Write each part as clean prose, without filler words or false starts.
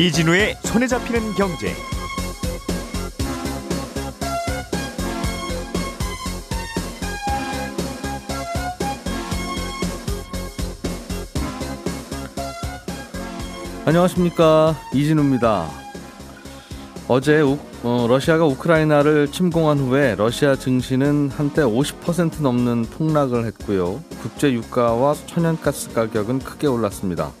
이진우의 손에 잡히는 경제. 안녕하십니까, 이진우입니다. 어제 러시아가 우크라이나를 침공한 후에 러시아 증시는 한때 50% 넘는 폭락을 했고요. 국제 유가와 천연가스 가격은 크게 올랐습니다.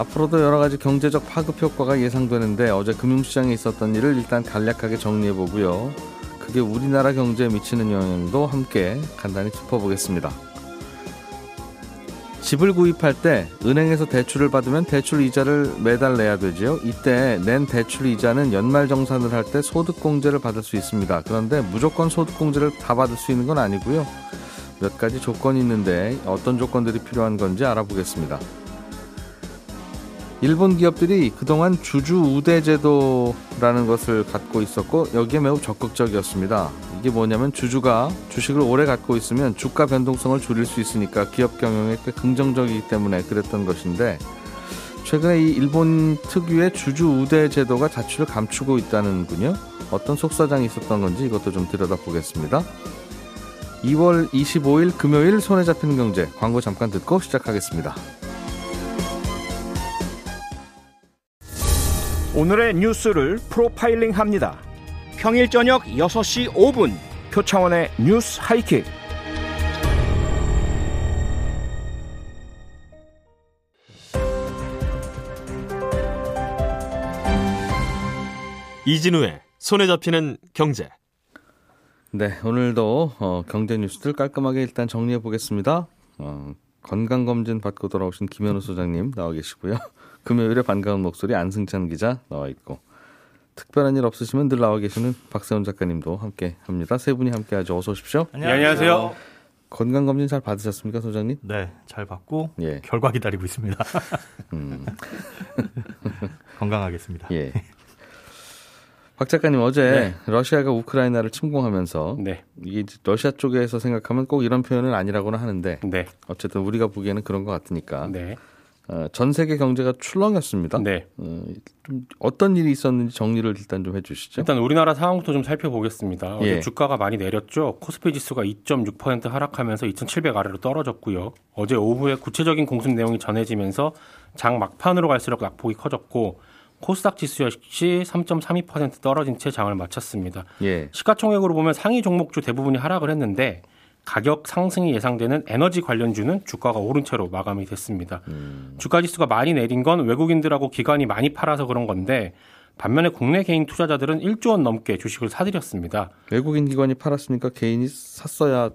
앞으로도 여러 가지 경제적 파급 효과가 예상되는데 어제 금융시장에 있었던 일을 일단 간략하게 정리해보고요. 그게 우리나라 경제에 미치는 영향도 함께 간단히 짚어보겠습니다. 집을 구입할 때 은행에서 대출을 받으면 대출 이자를 매달 내야 되지요. 이때 낸 대출 이자는 연말정산을 할 때 소득공제를 받을 수 있습니다. 그런데 무조건 소득공제를 다 받을 수 있는 건 아니고요. 몇 가지 조건이 있는데 어떤 조건들이 필요한 건지 알아보겠습니다. 일본 기업들이 그동안 주주 우대 제도라는 것을 갖고 있었고 여기에 매우 적극적이었습니다. 이게 뭐냐면 주주가 주식을 오래 갖고 있으면 주가 변동성을 줄일 수 있으니까 기업 경영에 꽤 긍정적이기 때문에 그랬던 것인데 최근에 이 일본 특유의 주주 우대 제도가 자취를 감추고 있다는군요. 어떤 속사정이 있었던 건지 이것도 좀 들여다보겠습니다. 2월 25일 금요일 손에 잡히는 경제, 광고 잠깐 듣고 시작하겠습니다. 오늘의 뉴스를 프로파일링합니다. 평일 저녁 6시 5분 표창원의 뉴스 하이킥. 이진우의 손에 잡히는 경제. 네, 오늘도 경제 뉴스들 깔끔하게 일단 정리해 보겠습니다. 건강검진 받고 돌아오신 김현우 소장님 나와 계시고요. 금요일에 반가운 목소리 안승찬 기자 나와 있고, 특별한 일 없으시면 늘 나와 계시는 박세훈 작가님도 함께합니다. 세 분이 함께하죠. 어서 오십시오. 안녕하세요. 건강검진 잘 받으셨습니까, 소장님? 네, 잘 받고 예. 결과 기다리고 있습니다. 건강하겠습니다. 예. 박 작가님, 어제 네. 러시아가 우크라이나를 침공하면서 네. 이게 러시아 쪽에서 생각하면 꼭 이런 표현은 아니라고는 하는데 네. 어쨌든 우리가 보기에는 그런 것 같으니까 네. 전 세계 경제가 출렁였습니다. 네. 좀 어떤 일이 있었는지 정리를 일단 좀 해주시죠. 일단 우리나라 상황부터 좀 살펴보겠습니다. 예. 주가가 많이 내렸죠. 코스피 지수가 2.6% 하락하면서 2,700 아래로 떨어졌고요. 어제 오후에 구체적인 공습 내용이 전해지면서 장 막판으로 갈수록 낙폭이 커졌고 코스닥 지수 역시 3.32% 떨어진 채 장을 마쳤습니다. 예. 시가총액으로 보면 상위 종목주 대부분이 하락을 했는데 가격 상승이 예상되는 에너지 관련주는 주가가 오른 채로 마감이 됐습니다. 주가 지수가 많이 내린 건 외국인들하고 기관이 많이 팔아서 그런 건데 반면에 국내 개인 투자자들은 1조 원 넘게 주식을 사들였습니다. 외국인 기관이 팔았으니까 개인이 샀어야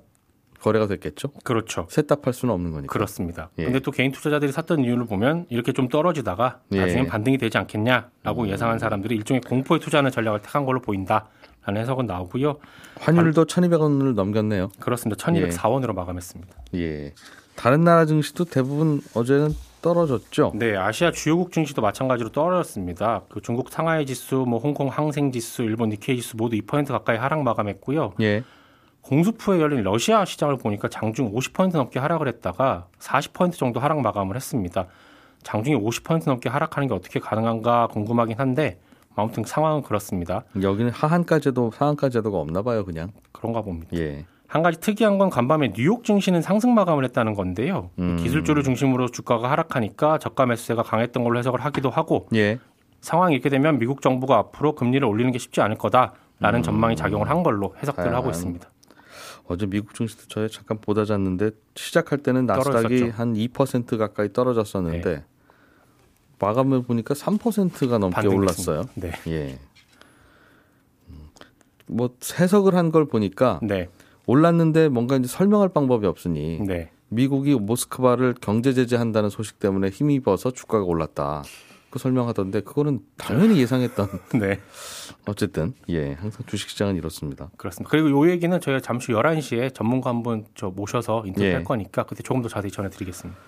거래가 됐겠죠? 그렇죠. 셋 다 팔 수는 없는 거니까. 그렇습니다. 그런데 예. 또 개인 투자자들이 샀던 이유를 보면 이렇게 좀 떨어지다가 나중엔 예. 반등이 되지 않겠냐라고 예상한 사람들이 일종의 공포에 투자하는 전략을 택한 걸로 보인다. 라는 해석은 나오고요. 환율도 1,200원을 넘겼네요. 그렇습니다. 1,204원으로 예. 마감했습니다. 예. 다른 나라 증시도 대부분 어제는 떨어졌죠? 네. 아시아 주요국 증시도 마찬가지로 떨어졌습니다. 그 중국 상하이 지수, 홍콩 항생 지수, 일본 니케이 지수 모두 2% 가까이 하락 마감했고요. 예. 공수프에 열린 러시아 시장을 보니까 장중 50% 넘게 하락을 했다가 40% 정도 하락 마감을 했습니다. 장중에 50% 넘게 하락하는 게 어떻게 가능한가 궁금하긴 한데 아무튼 상황은 그렇습니다. 여기는 상한가 제도가 없나 봐요, 그냥. 그런가 봅니다. 예. 한 가지 특이한 건 간밤에 뉴욕 증시는 상승 마감을 했다는 건데요. 기술주를 중심으로 주가가 하락하니까 저가 매수세가 강했던 걸로 해석을 하기도 하고 예. 상황이 이렇게 되면 미국 정부가 앞으로 금리를 올리는 게 쉽지 않을 거다라는 전망이 작용을 한 걸로 해석들을 하고 있습니다. 어제 미국 증시도 저희 잠깐 보다 잤는데 시작할 때는 나스닥이 한 2% 가까이 떨어졌었는데 네. 마감을 보니까 3%가 넘게 올랐어요. 네. 예. 뭐 해석을 한 걸 보니까 네. 올랐는데 뭔가 이제 설명할 방법이 없으니 네. 미국이 모스크바를 경제 제재한다는 소식 때문에 힘입어서 주가가 올랐다. 그 설명하던데 그거는 당연히 예상했던. 네. 어쨌든 예, 항상 주식시장은 이렇습니다. 그렇습니다. 그리고 이 얘기는 저희가 잠시 11시에 전문가 한 분 모셔서 인터뷰할 예. 거니까 그때 조금 더 자세히 전해드리겠습니다.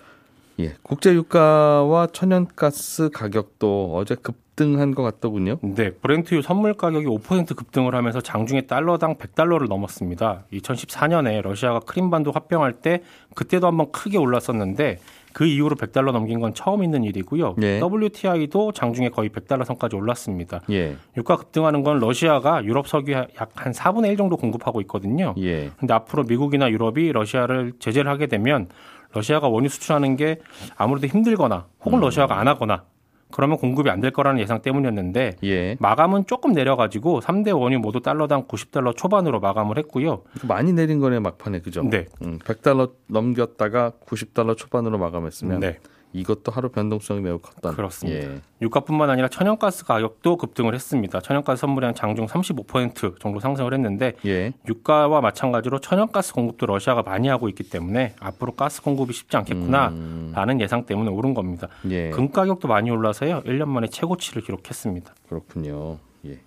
예, 국제 유가와 천연가스 가격도 어제 급등한 것 같더군요. 네, 브렌트유 선물 가격이 5% 급등을 하면서 장중에 달러당 100달러를 넘었습니다. 2014년에 러시아가 크림반도 합병할 때 그때도 한번 크게 올랐었는데 그 이후로 100달러 넘긴 건 처음 있는 일이고요. 예. WTI도 장중에 거의 100달러 선까지 올랐습니다. 예. 유가 급등하는 건 러시아가 유럽 석유 약 한 4분의 1 정도 공급하고 있거든요. 그런데 예. 앞으로 미국이나 유럽이 러시아를 제재를 하게 되면 러시아가 원유 수출하는 게 아무래도 힘들거나 혹은 러시아가 안 하거나 그러면 공급이 안 될 거라는 예상 때문이었는데 예. 마감은 조금 내려가지고 3대 원유 모두 달러당 90달러 초반으로 마감을 했고요. 많이 내린 거네 막판에 그죠? 네. 100달러 넘겼다가 90달러 초반으로 마감했으면 네. 이것도 하루 변동성이 매우 컸다. 그렇습니다. 예. 유가뿐만 아니라 천연가스 가격도 급등을 했습니다. 천연가스 선물량 장중 35% 정도 상승을 했는데 예. 유가와 마찬가지로 천연가스 공급도 러시아가 많이 하고 있기 때문에 앞으로 가스 공급이 쉽지 않겠구나라는 예상 때문에 오른 겁니다. 예. 금 가격도 많이 올라서요. 1년 만에 최고치를 기록했습니다. 그렇군요. 예.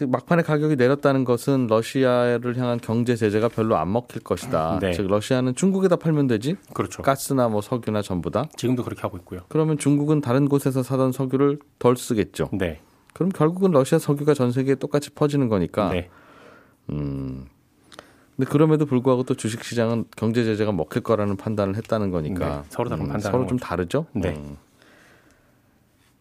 막판에 가격이 내렸다는 것은 러시아를 향한 경제 제재가 별로 안 먹힐 것이다. 네. 즉 러시아는 중국에다 팔면 되지. 그렇죠. 가스나 뭐 석유나 전부 다. 지금도 그렇게 하고 있고요. 그러면 중국은 다른 곳에서 사던 석유를 덜 쓰겠죠. 네. 그럼 결국은 러시아 석유가 전 세계에 똑같이 퍼지는 거니까. 네. 근데 그럼에도 불구하고 또 주식 시장은 경제 제재가 먹힐 거라는 판단을 했다는 거니까. 네. 서로 다른 판단. 서로 좀 다르죠. 네.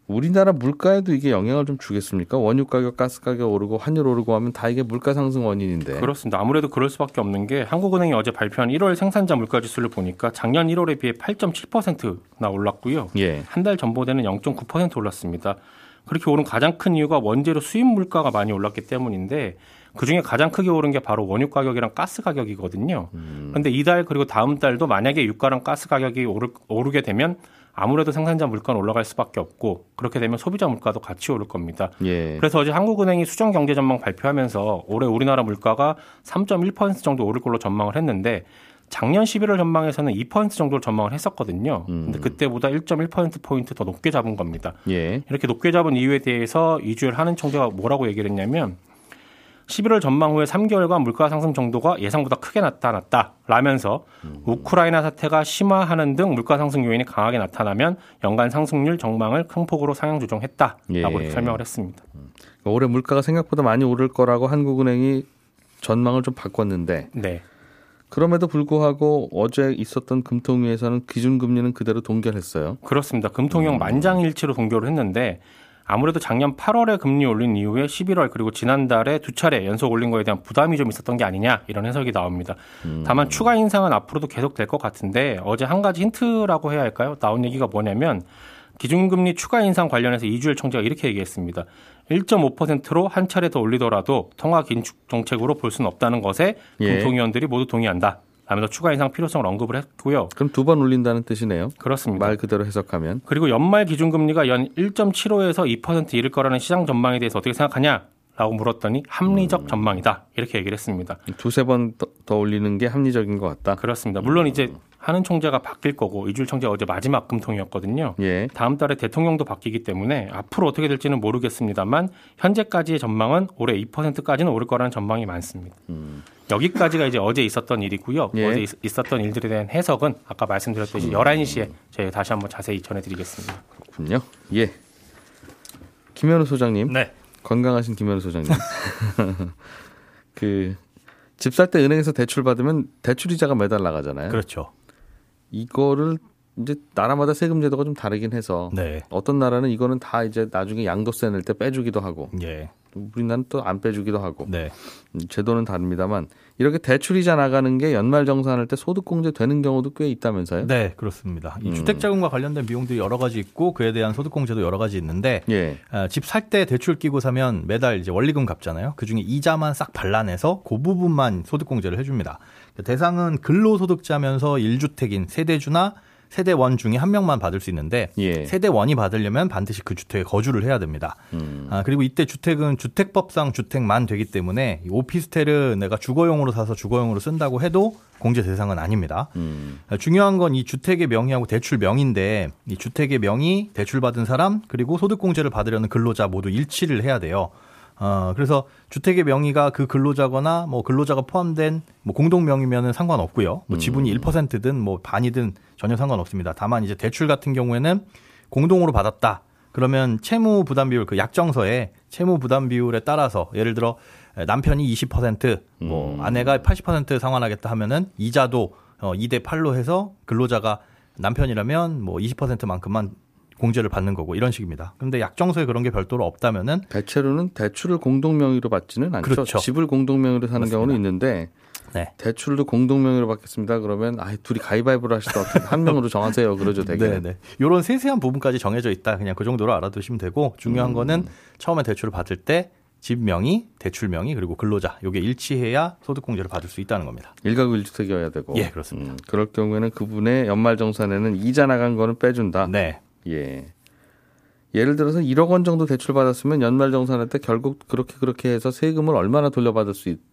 우리나라 물가에도 이게 영향을 좀 주겠습니까? 원유 가격, 가스 가격 오르고 환율 오르고 하면 다 이게 물가 상승 원인인데. 그렇습니다. 아무래도 그럴 수밖에 없는 게 한국은행이 어제 발표한 1월 생산자 물가지수를 보니까 작년 1월에 비해 8.7%나 올랐고요. 예. 한 달 전보다는 0.9% 올랐습니다. 그렇게 오른 가장 큰 이유가 원재료 수입 물가가 많이 올랐기 때문인데 그중에 가장 크게 오른 게 바로 원유 가격이랑 가스 가격이거든요. 그런데 이달 그리고 다음 달도 만약에 유가랑 가스 가격이 오르게 되면 아무래도 생산자 물가는 올라갈 수밖에 없고 그렇게 되면 소비자 물가도 같이 오를 겁니다. 예. 그래서 어제 한국은행이 수정 경제 전망 발표하면서 올해 우리나라 물가가 3.1% 정도 오를 걸로 전망을 했는데 작년 11월 전망에서는 2% 정도를 전망을 했었거든요. 근데 그때보다 1.1%포인트 더 높게 잡은 겁니다. 예. 이렇게 높게 잡은 이유에 대해서 이주열 한은총재가 뭐라고 얘기를 했냐면 11월 전망 후에 3개월간 물가 상승 정도가 예상보다 크게 나타났다라면서 우크라이나 사태가 심화하는 등 물가 상승 요인이 강하게 나타나면 연간 상승률 전망을 큰 폭으로 상향 조정했다라고 예. 이렇게 설명을 했습니다. 올해 물가가 생각보다 많이 오를 거라고 한국은행이 전망을 좀 바꿨는데 네. 그럼에도 불구하고 어제 있었던 금통위에서는 기준금리는 그대로 동결했어요. 그렇습니다. 금통위원 만장일치로 동결을 했는데 아무래도 작년 8월에 금리 올린 이후에 11월 그리고 지난달에 두 차례 연속 올린 거에 대한 부담이 좀 있었던 게 아니냐 이런 해석이 나옵니다. 다만 추가 인상은 앞으로도 계속 될 것 같은데 어제 한 가지 힌트라고 해야 할까요? 나온 얘기가 뭐냐면 기준금리 추가 인상 관련해서 이주열 총재가 이렇게 얘기했습니다. 1.5%로 한 차례 더 올리더라도 통화 긴축 정책으로 볼 수는 없다는 것에 금통위원들이 모두 동의한다. 하면서 추가 인상 필요성을 언급을 했고요. 그럼 두 번 올린다는 뜻이네요. 그렇습니다. 말 그대로 해석하면. 그리고 연말 기준금리가 연 1.75에서 2% 이를 거라는 시장 전망에 대해서 어떻게 생각하냐라고 물었더니 합리적 전망이다. 이렇게 얘기를 했습니다. 두세 번 더 올리는 게 합리적인 것 같다. 그렇습니다. 물론 이제 한은 총재가 바뀔 거고 이주일 총재가 어제 마지막 금통이었거든요. 예. 다음 달에 대통령도 바뀌기 때문에 앞으로 어떻게 될지는 모르겠습니다만 현재까지의 전망은 올해 2%까지는 오를 거라는 전망이 많습니다. 여기까지가 이제 어제 있었던 일이고요. 예. 어제 있었던 일들에 대한 해석은 아까 말씀드렸듯이 11시에 저희가 다시 한번 자세히 전해드리겠습니다. 그렇군요. 예. 김현우 소장님. 네. 건강하신 김현우 소장님. 집 살 때 은행에서 대출 받으면 대출 이자가 매달 나가잖아요. 그렇죠. 이거를 이제 나라마다 세금 제도가 좀 다르긴 해서 네. 어떤 나라는 이거는 다 이제 나중에 양도세 낼 때 빼주기도 하고 예. 우리나라는 또 안 빼주기도 하고 네. 제도는 다릅니다만 이렇게 대출이자 나가는 게 연말정산할 때 소득공제 되는 경우도 꽤 있다면서요? 네, 그렇습니다. 이 주택자금과 관련된 비용들이 여러 가지 있고 그에 대한 소득공제도 여러 가지 있는데 예. 집 살 때 대출 끼고 사면 매달 이제 원리금 갚잖아요. 그중에 이자만 싹 발라내서 그 부분만 소득공제를 해줍니다. 대상은 근로소득자면서 1주택인 세대주나 세대원 중에 한 명만 받을 수 있는데 예. 세대원이 받으려면 반드시 그 주택에 거주를 해야 됩니다. 그리고 이때 주택은 주택법상 주택만 되기 때문에 오피스텔은 내가 주거용으로 사서 주거용으로 쓴다고 해도 공제 대상은 아닙니다. 중요한 건 이 주택의 명의하고 대출 명의인데 이 주택의 명의, 대출받은 사람 그리고 소득공제를 받으려는 근로자 모두 일치를 해야 돼요. 그래서 주택의 명의가 그 근로자거나 뭐 근로자가 포함된 뭐 공동 명의면은 상관없고요. 뭐 지분이 1%든 뭐 반이든 전혀 상관없습니다. 다만 이제 대출 같은 경우에는 공동으로 받았다. 그러면 채무 부담 비율 그 약정서에 채무 부담 비율에 따라서 예를 들어 남편이 20% 뭐 아내가 80% 상환하겠다 하면은 이자도 2대 8로 해서 근로자가 남편이라면 뭐 20%만큼만 공제를 받는 거고 이런 식입니다. 그런데 약정서에 그런 게 별도로 없다면은 대체로는 대출을 공동 명의로 받지는 않죠. 그렇죠. 집을 공동 명의로 사는 맞습니다. 경우는 있는데 네. 대출도 공동 명의로 받겠습니다. 그러면 아 둘이 가위바위보를 하시다 한 명으로 정하세요. 그러죠 되게. 네네. 이런 세세한 부분까지 정해져 있다. 그냥 그 정도로 알아두시면 되고 중요한 거는 처음에 대출을 받을 때 집 명의, 대출 명의 그리고 근로자 이게 일치해야 소득공제를 받을 수 있다는 겁니다. 일가구 일주택이어야 되고. 예, 그렇습니다. 그럴 경우에는 그분의 연말정산에는 이자 나간 거는 빼준다. 네. 예. 예를 들어서 1억 원 정도 대출 받았으면 연말정산할 때 결국 그렇게 해서 세금을 얼마나 돌려받을 수 있다는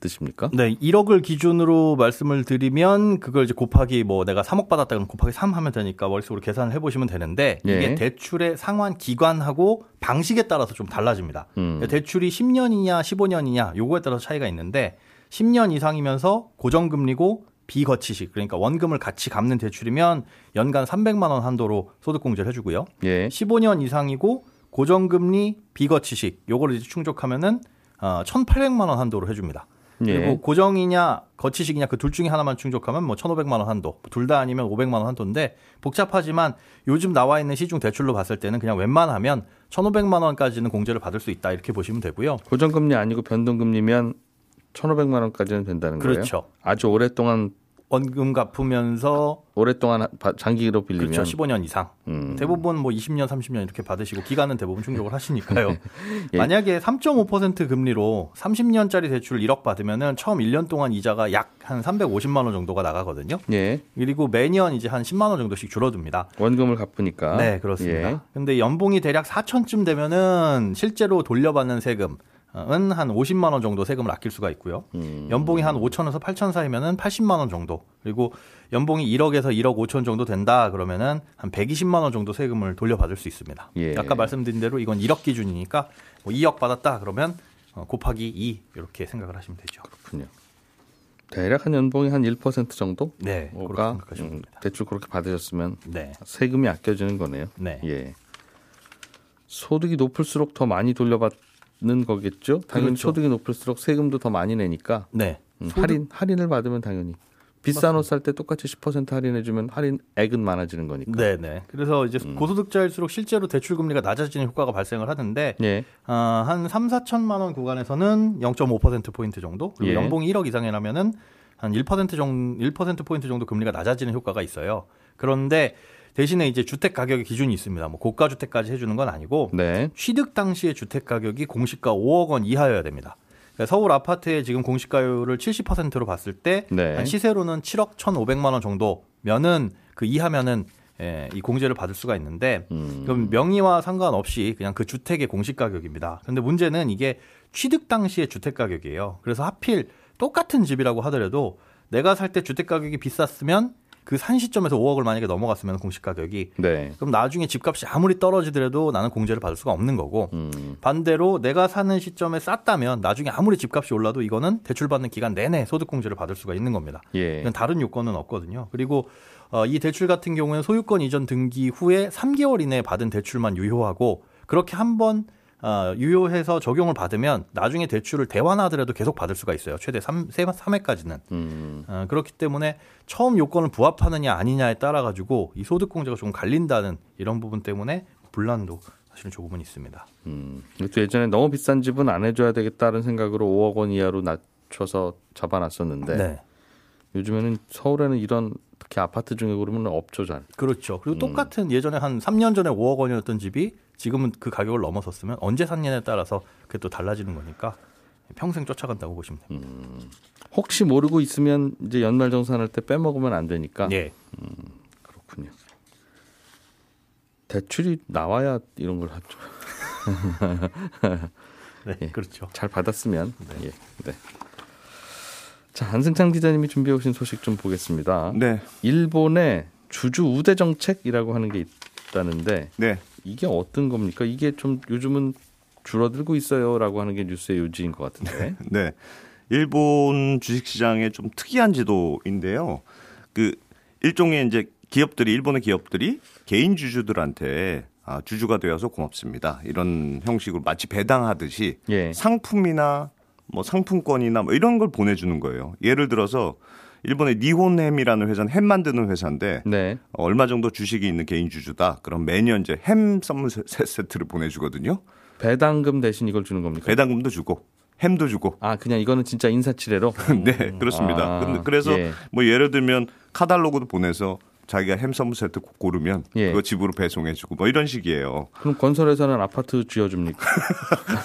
뜻입니까? 네, 1억을 기준으로 말씀을 드리면 그걸 이제 곱하기 뭐 내가 3억 받았다 그럼 곱하기 3 하면 되니까 머릿속으로 계산을 해보시면 되는데 예. 이게 대출의 상환 기간하고 방식에 따라서 좀 달라집니다. 대출이 10년이냐 15년이냐 요거에 따라서 차이가 있는데 10년 이상이면서 고정금리고 비거치식 그러니까 원금을 같이 갚는 대출이면 연간 300만 원 한도로 소득공제를 해주고요. 예. 15년 이상이고 고정금리 비거치식 요거를 이제 충족하면은 1,800만 원 한도로 해줍니다. 예. 그리고 고정이냐 거치식이냐 그 둘 중에 하나만 충족하면 뭐 1,500만 원 한도 둘 다 아니면 500만 원 한도인데 복잡하지만 요즘 나와 있는 시중 대출로 봤을 때는 그냥 웬만하면 1,500만 원까지는 공제를 받을 수 있다 이렇게 보시면 되고요. 고정금리 아니고 변동금리면 1,500만 원까지는 된다는 거예요? 그렇죠. 아주 오랫동안 원금 갚으면서 오랫동안 장기로 빌리면 그렇죠. 15년 이상. 대부분 뭐 20년, 30년 이렇게 받으시고 기간은 대부분 충족을 하시니까요. 예. 만약에 3.5% 금리로 30년짜리 대출을 1억 받으면은 처음 1년 동안 이자가 약 한 350만 원 정도가 나가거든요. 예. 그리고 매년 이제 한 10만 원 정도씩 줄어듭니다. 원금을 갚으니까. 네, 그렇습니다. 그런데 예. 연봉이 대략 4천쯤 되면은 실제로 돌려받는 세금 은 한 50만 원 정도 세금을 아낄 수가 있고요. 연봉이 한 5천에서 8천 사이면은 80만 원 정도. 그리고 연봉이 1억에서 1억 5천 정도 된다 그러면은 한 120만 원 정도 세금을 돌려받을 수 있습니다. 예. 아까 말씀드린 대로 이건 1억 기준이니까 뭐 2억 받았다 그러면 곱하기 2 이렇게 생각을 하시면 되죠. 그렇군요. 대략 한 연봉이 한 1% 정도? 네. 그렇게 생각하시면 됩니다. 대출 그렇게 받으셨으면 네. 세금이 아껴지는 거네요. 네. 예. 소득이 높을수록 더 많이 돌려받 는 거겠죠. 당연히 그렇죠. 소득이 높을수록 세금도 더 많이 내니까. 네. 할인을 받으면 당연히 비싼 옷 살 때 똑같이 10% 할인해주면 할인액은 많아지는 거니까. 네네. 그래서 이제 고소득자일수록 실제로 대출 금리가 낮아지는 효과가 발생을 하는데 예. 한 3, 4천만 원 구간에서는 0.5% 포인트 정도. 그리고 예. 연봉이 1억 이상이라면은 한 1% 포인트 정도 금리가 낮아지는 효과가 있어요. 그런데 대신에 이제 주택 가격의 기준이 있습니다. 뭐 고가 주택까지 해주는 건 아니고 네. 취득 당시의 주택 가격이 공시가 5억 원 이하여야 됩니다. 그러니까 서울 아파트의 지금 공시가율을 70%로 봤을 때 네. 한 시세로는 7억 1,500만 원 정도면은 그 이하면은 이 공제를 받을 수가 있는데 그럼 명의와 상관없이 그냥 그 주택의 공시 가격입니다. 그런데 문제는 이게 취득 당시의 주택 가격이에요. 그래서 하필 똑같은 집이라고 하더라도 내가 살 때 주택 가격이 비쌌으면 그 산 시점에서 5억을 만약에 넘어갔으면 공시가격이 네. 그럼 나중에 집값이 아무리 떨어지더라도 나는 공제를 받을 수가 없는 거고 반대로 내가 사는 시점에 쌌다면 나중에 아무리 집값이 올라도 이거는 대출받는 기간 내내 소득공제를 받을 수가 있는 겁니다. 예. 이건 다른 요건은 없거든요. 그리고 이 대출 같은 경우에는 소유권 이전 등기 후에 3개월 이내에 받은 대출만 유효하고 그렇게 한번 유효해서 적용을 받으면 나중에 대출을 대환하더라도 계속 받을 수가 있어요. 최대 3회까지는. 그렇기 때문에 처음 요건을 부합하느냐 아니냐에 따라 가지고 이 소득공제가 조금 갈린다는 이런 부분 때문에 분란도 사실은 조금은 있습니다. 또 예전에 너무 비싼 집은 안 해줘야 되겠다는 생각으로 5억 원 이하로 낮춰서 잡아놨었는데 네. 요즘에는 서울에는 이런 특히 아파트 중에 그러면 없죠 잘. 그렇죠. 그리고 똑같은 예전에 한 3년 전에 5억 원이었던 집이 지금은 그 가격을 넘어섰으면 언제 샀냐에 따라서 그게 또 달라지는 거니까 평생 쫓아간다고 보시면 됩니다. 혹시 모르고 있으면 이제 연말정산할 때 빼먹으면 안 되니까. 네. 그렇군요. 대출이 나와야 이런 걸 하죠. 네, 예, 그렇죠. 잘 받았으면. 네. 예, 네. 자, 안승찬 기자님이 준비해 오신 소식 좀 보겠습니다. 네. 일본의 주주 우대 정책이라고 하는 게 있다는데 네. 이게 어떤 겁니까? 이게 좀 요즘은 줄어들고 있어요라고 하는 게 뉴스의 요지인 것 같은데. 네. 네. 일본 주식시장의 좀 특이한 제도인데요. 그 일종의 이제 기업들이 일본의 기업들이 개인 주주들한테 주주가 되어서 고맙습니다. 이런 형식으로 마치 배당하듯이 예. 상품이나 뭐 상품권이나 뭐 이런 걸 보내주는 거예요. 예를 들어서 일본의 니혼햄이라는 회사는 햄 만드는 회사인데 네. 얼마 정도 주식이 있는 개인 주주다. 그럼 매년 이제 햄 선물 세트를 보내주거든요. 배당금 대신 이걸 주는 겁니까? 배당금도 주고. 햄도 주고. 아, 그냥 이거는 진짜 인사치레로? 네, 그렇습니다. 아, 그래서 예. 뭐 예를 들면 카달로그도 보내서 자기가 햄 선물 세트 고르면 예. 그거 집으로 배송해 주고 뭐 이런 식이에요. 그럼 건설회사는 아파트 쥐어 줍니까?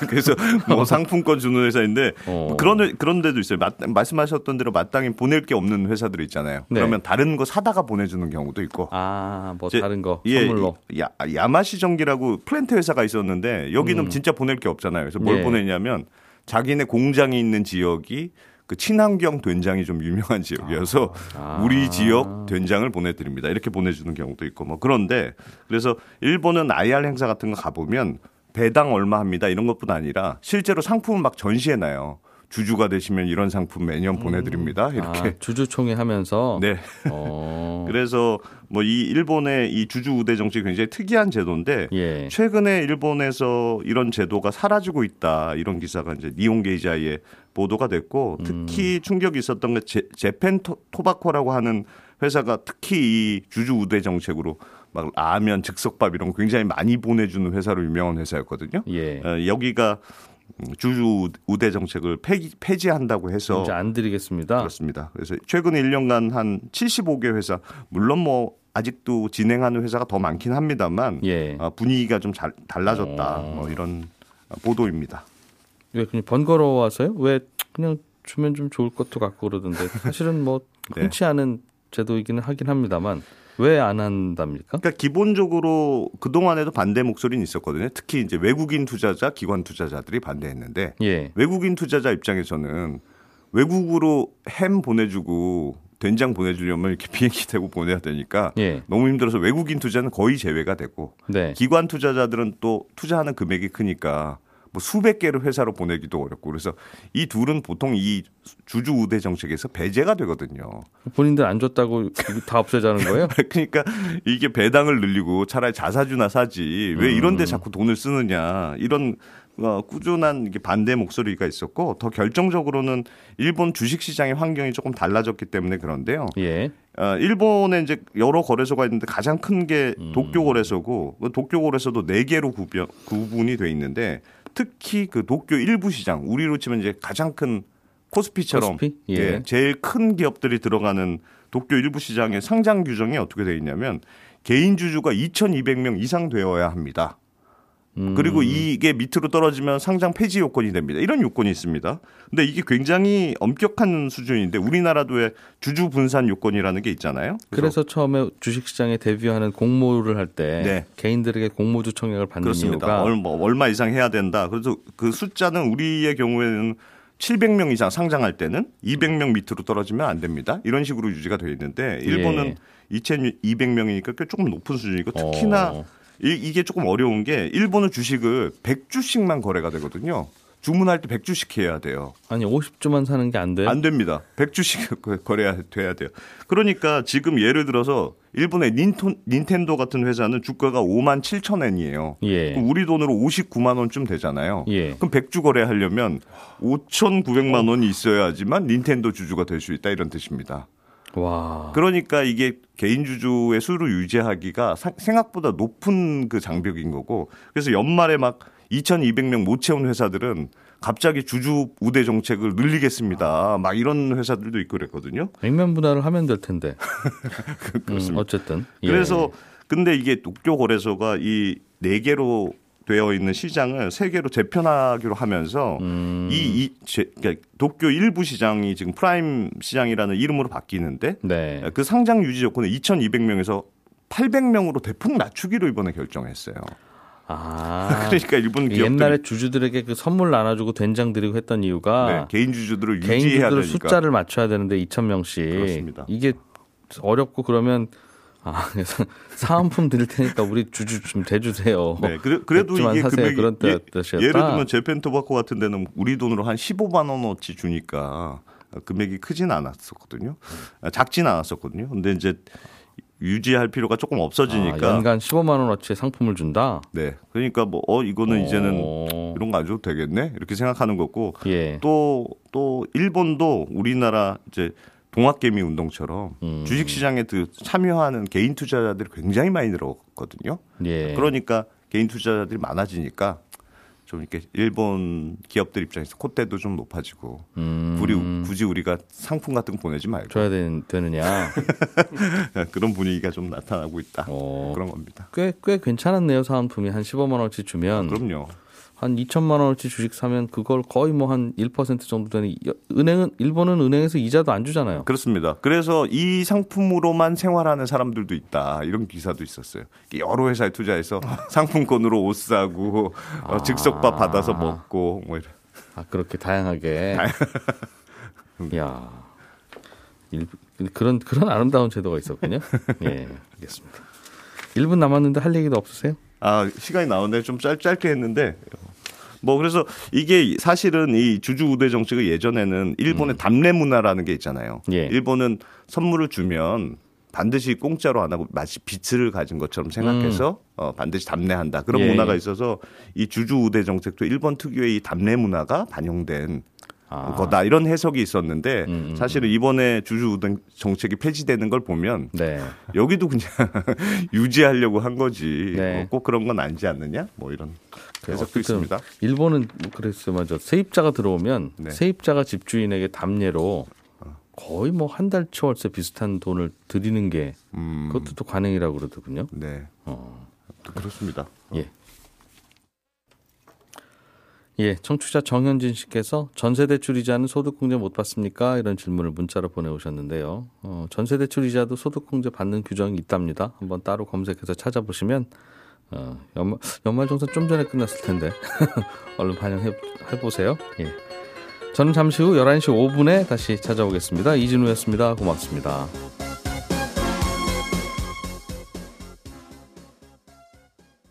그래서 뭐 상품권 주는 회사인데 그런 데도 있어요. 말씀하셨던 대로 마땅히 보낼 게 없는 회사들이 있잖아요. 네. 그러면 다른 거 사다가 보내주는 경우도 있고. 아, 뭐 다른 거 선물로. 예, 야마시 전기라고 플랜트 회사가 있었는데 여기는 진짜 보낼 게 없잖아요. 그래서 뭘 예. 보내냐면 자기네 공장이 있는 지역이 그 친환경 된장이 좀 유명한 지역이어서 우리 지역 된장을 보내드립니다. 이렇게 보내주는 경우도 있고 뭐 그런데 그래서 일본은 IR 행사 같은 거 가보면 배당 얼마 합니다. 이런 것뿐 아니라 실제로 상품을 막 전시해놔요. 주주가 되시면 이런 상품 매년 보내드립니다. 이렇게. 아, 주주총회 하면서. 네. 그래서 뭐 이 일본의 이 주주 우대 정책이 굉장히 특이한 제도인데 예. 최근에 일본에서 이런 제도가 사라지고 있다. 이런 기사가 이제 니혼 게이자이의 보도가 됐고 특히 충격이 있었던 게 제펜토바코라고 하는 회사가 특히 이 주주 우대 정책으로 막 라면, 즉석밥 이런 거 굉장히 많이 보내주는 회사로 유명한 회사였거든요. 예. 여기가 주주 우대 정책을 폐지한다고 해서 이제 안 드리겠습니다. 그렇습니다. 그래서 최근 1년간 한 75개 회사 물론 뭐 아직도 진행하는 회사가 더 많긴 합니다만 예. 분위기가 좀 달라졌다. 뭐 이런 보도입니다. 왜 그냥 번거로워서요? 왜 그냥 주면 좀 좋을 것도 같고 그러던데 사실은 뭐 흔치 않은 제도이기는 하긴 합니다만 왜 안 한답니까? 그러니까 기본적으로 그동안에도 반대 목소리는 있었거든요. 특히 이제 외국인 투자자, 기관 투자자들이 반대했는데 예. 외국인 투자자 입장에서는 외국으로 햄 보내주고 된장 보내주려면 이렇게 비행기 대고 보내야 되니까 예. 너무 힘들어서 외국인 투자는 거의 제외가 됐고 네. 기관 투자자들은 또 투자하는 금액이 크니까 뭐 수백 개를 회사로 보내기도 어렵고 그래서 이 둘은 보통 이 주주 우대 정책에서 배제가 되거든요. 본인들 안 줬다고 다 없애자는 거예요? 그러니까 이게 배당을 늘리고 차라리 자사주나 사지 왜 이런 데 자꾸 돈을 쓰느냐 이런 꾸준한 반대 목소리가 있었고 더 결정적으로는 일본 주식시장의 환경이 조금 달라졌기 때문에 그런데요. 예. 일본에 이제 여러 거래소가 있는데 가장 큰 게 도쿄 거래소고 도쿄 거래소도 4개로 구분이 돼 있는데 특히 그 도쿄 일부 시장 우리로 치면 이제 가장 큰 코스피처럼 코스피? 예. 예, 제일 큰 기업들이 들어가는 도쿄 일부 시장의 상장 규정이 어떻게 되어 있냐면 개인 주주가 2,200명 이상 되어야 합니다. 그리고 이게 밑으로 떨어지면 상장 폐지 요건이 됩니다. 이런 요건이 있습니다. 근데 이게 굉장히 엄격한 수준인데 우리나라도 왜 주주 분산 요건이라는 게 있잖아요. 그래서 처음에 주식시장에 데뷔하는 공모를 할 때 네. 개인들에게 공모주 청약을 받는 그렇습니다. 이유가 얼마 이상 해야 된다. 그래서 그 숫자는 우리의 경우에는 700명 이상 상장할 때는 200명 밑으로 떨어지면 안 됩니다. 이런 식으로 유지가 되어 있는데 일본은 예. 2,200명이니까 조금 높은 수준이고 특히나 이게 조금 어려운 게 일본은 주식을 100주씩만 거래가 되거든요. 주문할 때 100주씩 해야 돼요. 아니 50주만 사는 게 안 돼요? 안 됩니다. 100주씩 거래돼야 돼요. 그러니까 지금 예를 들어서 일본의 닌텐도 같은 회사는 주가가 5만 7,000엔이에요. 예. 우리 돈으로 59만 원쯤 되잖아요. 예. 그럼 100주 거래하려면 5,900만 원이 있어야지만 닌텐도 주주가 될 수 있다 이런 뜻입니다. 와. 그러니까 이게 개인 주주의 수를 유지하기가 생각보다 높은 그 장벽인 거고 그래서 연말에 막 2,200명 못 채운 회사들은 갑자기 주주 우대 정책을 늘리겠습니다. 막 이런 회사들도 있고 그랬거든요. 액면 분할을 하면 될 텐데. 그렇습니다. 어쨌든. 예. 그래서 근데 이게 도쿄 거래소가 이 4개로 되어 있는 시장을 3개로 재편하기로 하면서 그러니까 도쿄 일부 시장이 지금 프라임 시장이라는 이름으로 바뀌는데 네. 그 상장 유지 조건을 2,200명에서 800명으로 대폭 낮추기로 이번에 결정했어요. 아, 그러니까 일본 기업들 옛날에 주주들에게 그 선물 나눠주고 된장 드리고 했던 이유가 네, 개인 주주들을 유지해야 개인 주주들 되니까 숫자를 맞춰야 되는데 2,000명씩 그렇습니다. 이게 어렵고 그러면. 그래서 사은품 드릴 테니까 우리 주주 좀 대주세요. 네, 그래도 이게 금액이 그런 뜻이었다. 예를 들면 제펜토바코 같은 데는 우리 돈으로 한 15만 원어치 주니까 금액이 크진 않았었거든요. 작진 않았었거든요. 근데 이제 유지할 필요가 조금 없어지니까 연간 15만 원어치의 상품을 준다. 네, 그러니까 뭐 이거는 이제는 이런 거 안 줘도 되겠네 이렇게 생각하는 거고 또 일본도 우리나라 이제 동학개미 운동처럼 주식시장에 참여하는 개인 투자자들이 굉장히 많이 늘었거든요. 예. 그러니까 개인 투자자들이 많아지니까 좀 이렇게 일본 기업들 입장에서 콧대도 좀 높아지고 굳이 우리가 상품 같은 거 보내지 말고 줘야 되느냐 그런 분위기가 좀 나타나고 있다. 그런 겁니다. 꽤 괜찮았네요. 사은품이 한 15만 원어치 주면 그럼요. 한 2천만 원어치 주식 사면 그걸 거의 뭐 한 1% 정도 되는 은행은 일본은 은행에서 이자도 안 주잖아요. 그렇습니다. 그래서 이 상품으로만 생활하는 사람들도 있다. 이런 기사도 있었어요. 여러 회사에 투자해서 상품권으로 옷 사고 즉석밥 받아서 먹고 뭐 이런. 아 그렇게 다양하게. 이야 그런 아름다운 제도가 있었군요. 예, 알겠습니다. 1분 남았는데 할 얘기도 없으세요? 아 시간이 나오는데 좀 짧게 했는데. 뭐 그래서 이게 사실은 이 주주 우대 정책은 예전에는 일본의 답례 문화라는 게 있잖아요. 예. 일본은 선물을 주면 반드시 공짜로 안 하고 마치 빚을 가진 것처럼 생각해서 반드시 답례한다. 그런 예. 문화가 있어서 이 주주 우대 정책도 일본 특유의 이 답례 문화가 반영된 거다. 이런 해석이 있었는데 사실은 이번에 주주 우대 정책이 폐지되는 걸 보면 네. 여기도 그냥 유지하려고 한 거지 네. 꼭 그런 건 아니지 않느냐 뭐 이런. 해석도 있습니다. 일본은 그랬어요. 맞아. 세입자가 들어오면 네. 세입자가 집주인에게 담례로 거의 뭐 한 달치 월세 비슷한 돈을 드리는 게 그것도 또 관행이라고 그러더군요. 네. 그렇습니다. 예. 예, 청취자 정현진 씨께서 전세대출 이자는 소득공제 못 받습니까? 이런 질문을 문자로 보내오셨는데요. 전세대출 이자도 소득공제 받는 규정이 있답니다. 한번 따로 검색해서 찾아보시면 연말정산 좀 전에 끝났을 텐데 얼른 반영해보세요. 예. 저는 잠시 후 11시 5분에 다시 찾아오겠습니다. 이진우였습니다. 고맙습니다.